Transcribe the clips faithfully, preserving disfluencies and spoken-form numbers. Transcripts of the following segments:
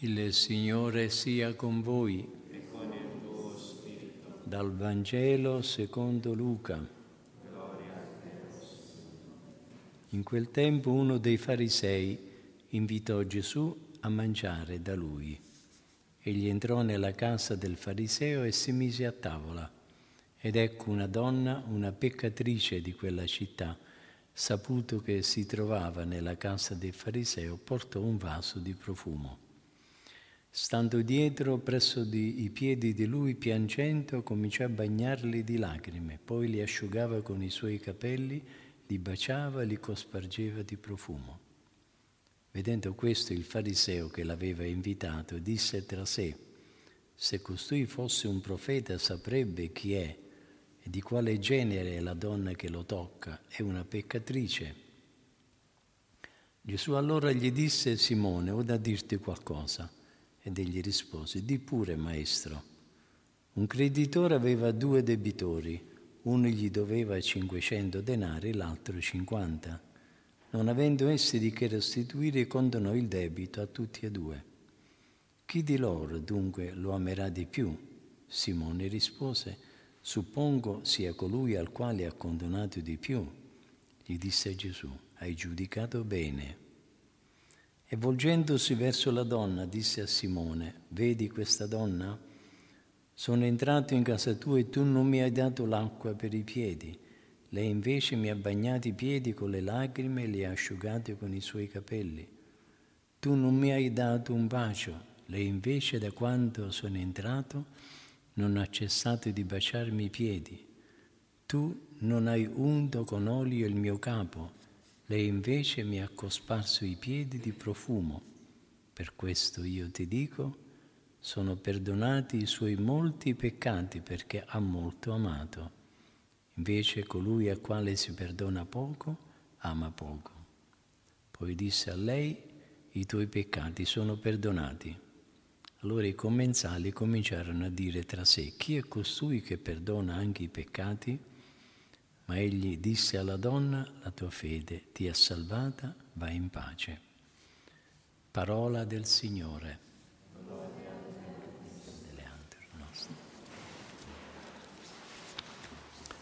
Il Signore sia con voi. E con il tuo spirito. Dal Vangelo secondo Luca. Gloria a te, Signore. In quel tempo uno dei farisei invitò Gesù a mangiare da lui. Egli entrò nella casa del fariseo e si mise a tavola. Ed ecco una donna, una peccatrice di quella città, saputo che si trovava nella casa del fariseo, portò un vaso di profumo. Stando dietro, presso di, i piedi di lui, piangendo, cominciò a bagnarli di lacrime, poi li asciugava con i suoi capelli, li baciava e li cospargeva di profumo. Vedendo questo, il fariseo che l'aveva invitato disse tra sé: «Se costui fosse un profeta, saprebbe chi è e di quale genere è la donna che lo tocca, è una peccatrice». Gesù allora gli disse: «Simone, ho da dirti qualcosa». Ed egli rispose: «Di pure, maestro». Un creditore aveva due debitori, uno gli doveva cinquecento denari, l'altro cinquanta. Non avendo essi di che restituire, condonò il debito a tutti e due. Chi di loro dunque lo amerà di più? Simone rispose: «Suppongo sia colui al quale ha condonato di più». Gli disse Gesù: «Hai giudicato bene». E volgendosi verso la donna, disse a Simone: «Vedi questa donna? Sono entrato in casa tua e tu non mi hai dato l'acqua per i piedi. Lei invece mi ha bagnato i piedi con le lacrime e li ha asciugati con i suoi capelli. Tu non mi hai dato un bacio. Lei invece, da quando sono entrato, non ha cessato di baciarmi i piedi. Tu non hai unto con olio il mio capo. Lei invece mi ha cosparso i piedi di profumo. Per questo io ti dico, sono perdonati i suoi molti peccati, perché ha molto amato. Invece colui a quale si perdona poco, ama poco». Poi disse a lei: «I tuoi peccati sono perdonati». Allora i commensali cominciarono a dire tra sé: «Chi è costui che perdona anche i peccati?» Ma egli disse alla donna: «La tua fede ti ha salvata, vai in pace». Parola del Signore. Gloria a te, Signore.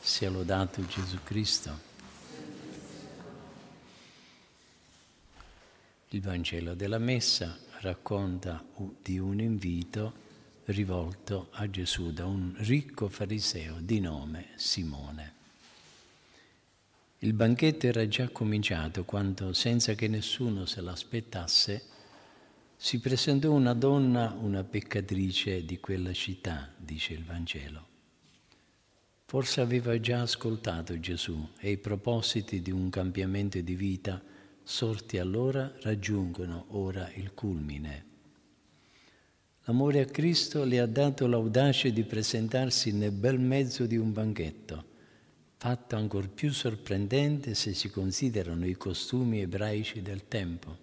Sia lodato Gesù Cristo. Il Vangelo della Messa racconta di un invito rivolto a Gesù da un ricco fariseo di nome Simone. Il banchetto era già cominciato quando, senza che nessuno se l'aspettasse, si presentò una donna, una peccatrice di quella città, dice il Vangelo. Forse aveva già ascoltato Gesù e i propositi di un cambiamento di vita sorti allora raggiungono ora il culmine. L'amore a Cristo le ha dato l'audacia di presentarsi nel bel mezzo di un banchetto, fatto ancor più sorprendente se si considerano i costumi ebraici del tempo.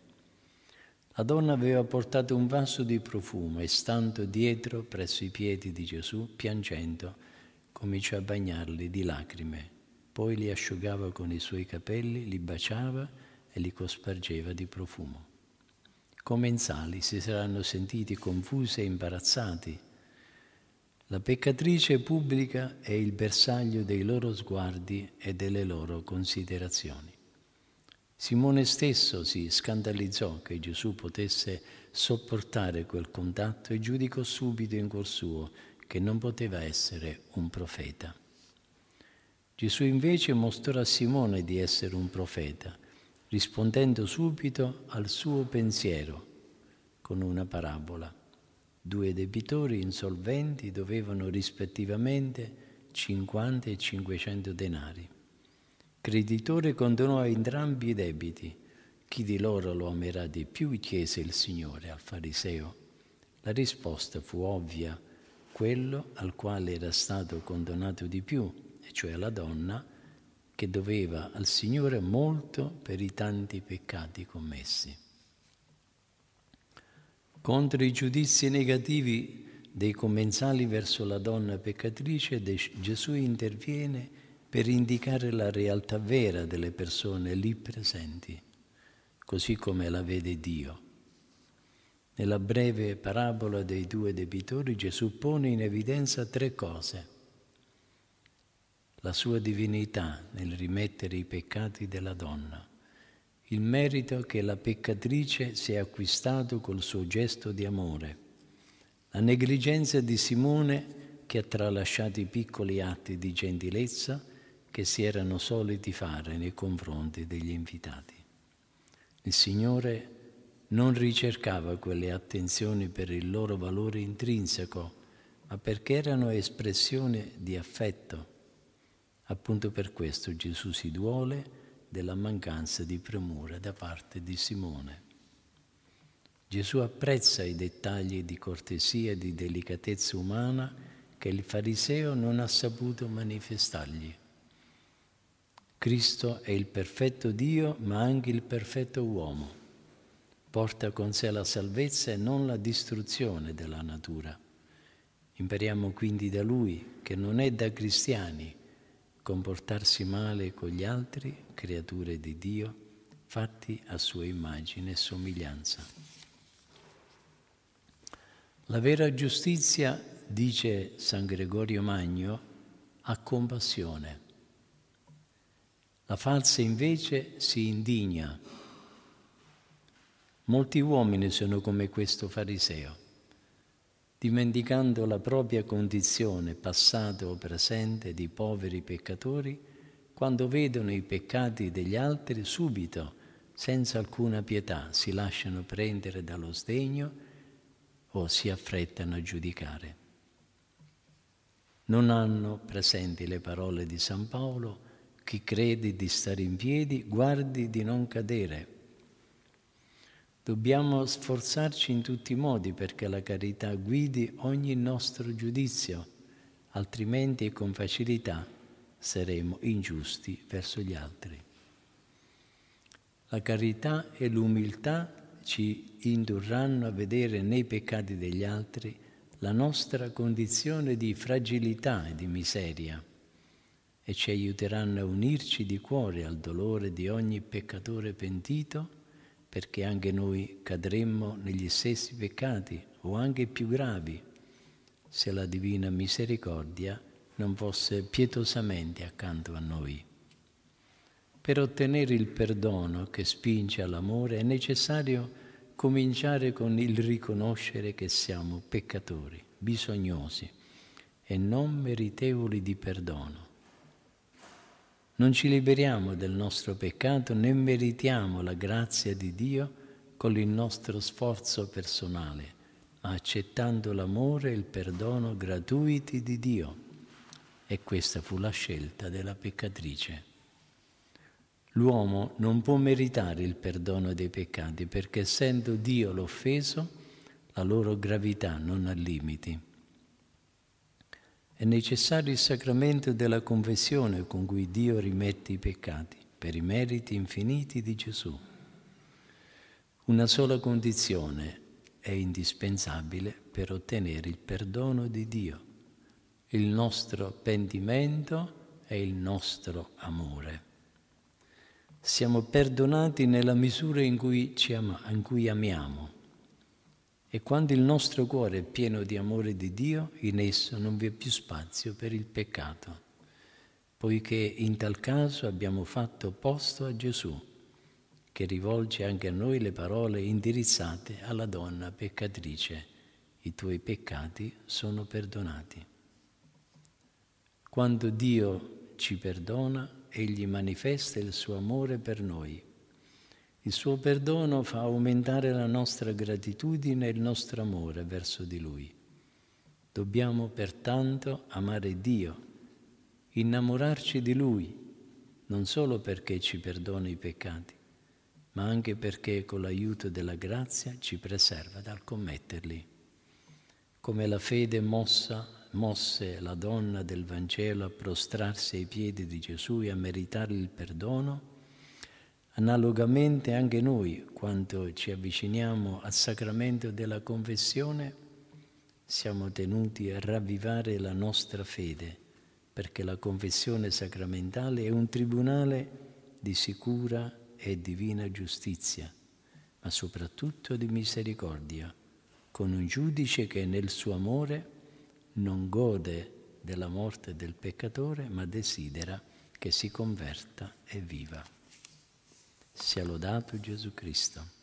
La donna aveva portato un vaso di profumo e, stando dietro presso i piedi di Gesù, piangendo, cominciò a bagnarli di lacrime. Poi li asciugava con i suoi capelli, li baciava e li cospargeva di profumo. I commensali si saranno sentiti confusi e imbarazzati. La peccatrice pubblica è il bersaglio dei loro sguardi e delle loro considerazioni. Simone stesso si scandalizzò che Gesù potesse sopportare quel contatto e giudicò subito in cuor suo che non poteva essere un profeta. Gesù invece mostrò a Simone di essere un profeta, rispondendo subito al suo pensiero con una parabola. Due debitori insolventi dovevano rispettivamente cinquanta e cinquecento denari. Il creditore condonò entrambi i debiti. «Chi di loro lo amerà di più?» chiese il Signore al fariseo. La risposta fu ovvia: quello al quale era stato condonato di più, e cioè la donna, che doveva al Signore molto per i tanti peccati commessi. Contro i giudizi negativi dei commensali verso la donna peccatrice, Gesù interviene per indicare la realtà vera delle persone lì presenti, così come la vede Dio. Nella breve parabola dei due debitori Gesù pone in evidenza tre cose. La sua divinità nel rimettere i peccati della donna, il merito che la peccatrice si è acquistato col suo gesto di amore, la negligenza di Simone che ha tralasciato i piccoli atti di gentilezza che si erano soliti fare nei confronti degli invitati. Il Signore non ricercava quelle attenzioni per il loro valore intrinseco, ma perché erano espressione di affetto. Appunto per questo Gesù si duole della mancanza di premura da parte di Simone. Gesù apprezza i dettagli di cortesia e di delicatezza umana che il fariseo non ha saputo manifestargli. Cristo è il perfetto Dio, ma anche il perfetto uomo. Porta con sé la salvezza e non la distruzione della natura. Impariamo quindi da Lui che non è da cristiani comportarsi male con gli altri, creature di Dio, fatti a sua immagine e somiglianza. La vera giustizia, dice San Gregorio Magno, ha compassione. La falsa invece si indigna. Molti uomini sono come questo fariseo, dimenticando la propria condizione, passata o presente, di poveri peccatori, quando vedono i peccati degli altri subito, senza alcuna pietà, si lasciano prendere dallo sdegno o si affrettano a giudicare. Non hanno presenti le parole di San Paolo: chi crede di stare in piedi, guardi di non cadere. Dobbiamo sforzarci in tutti i modi perché la carità guidi ogni nostro giudizio, altrimenti con facilità saremo ingiusti verso gli altri. La carità e l'umiltà ci indurranno a vedere nei peccati degli altri la nostra condizione di fragilità e di miseria e ci aiuteranno a unirci di cuore al dolore di ogni peccatore pentito, perché anche noi cadremmo negli stessi peccati o anche più gravi se la divina misericordia non fosse pietosamente accanto a noi. Per ottenere il perdono che spinge all'amore è necessario cominciare con il riconoscere che siamo peccatori, bisognosi e non meritevoli di perdono. Non ci liberiamo del nostro peccato né meritiamo la grazia di Dio con il nostro sforzo personale, ma accettando l'amore e il perdono gratuiti di Dio. E questa fu la scelta della peccatrice. L'uomo non può meritare il perdono dei peccati perché, essendo Dio l'offeso, la loro gravità non ha limiti. È necessario il sacramento della confessione con cui Dio rimette i peccati per i meriti infiniti di Gesù. Una sola condizione è indispensabile per ottenere il perdono di Dio: il nostro pentimento e il nostro amore. Siamo perdonati nella misura in cui ci ama, in cui amiamo. E quando il nostro cuore è pieno di amore di Dio, in esso non vi è più spazio per il peccato, poiché in tal caso abbiamo fatto posto a Gesù, che rivolge anche a noi le parole indirizzate alla donna peccatrice: i tuoi peccati sono perdonati. Quando Dio ci perdona, Egli manifesta il suo amore per noi. Il suo perdono fa aumentare la nostra gratitudine e il nostro amore verso di Lui. Dobbiamo pertanto amare Dio, innamorarci di Lui, non solo perché ci perdona i peccati, ma anche perché con l'aiuto della grazia ci preserva dal commetterli. Come la fede mossa, mosse la donna del Vangelo a prostrarsi ai piedi di Gesù e a meritare il perdono, analogamente anche noi, quando ci avviciniamo al sacramento della confessione, siamo tenuti a ravvivare la nostra fede, perché la confessione sacramentale è un tribunale di sicura e divina giustizia, ma soprattutto di misericordia, con un giudice che nel suo amore non gode della morte del peccatore, ma desidera che si converta e viva. Sia lodato Gesù Cristo.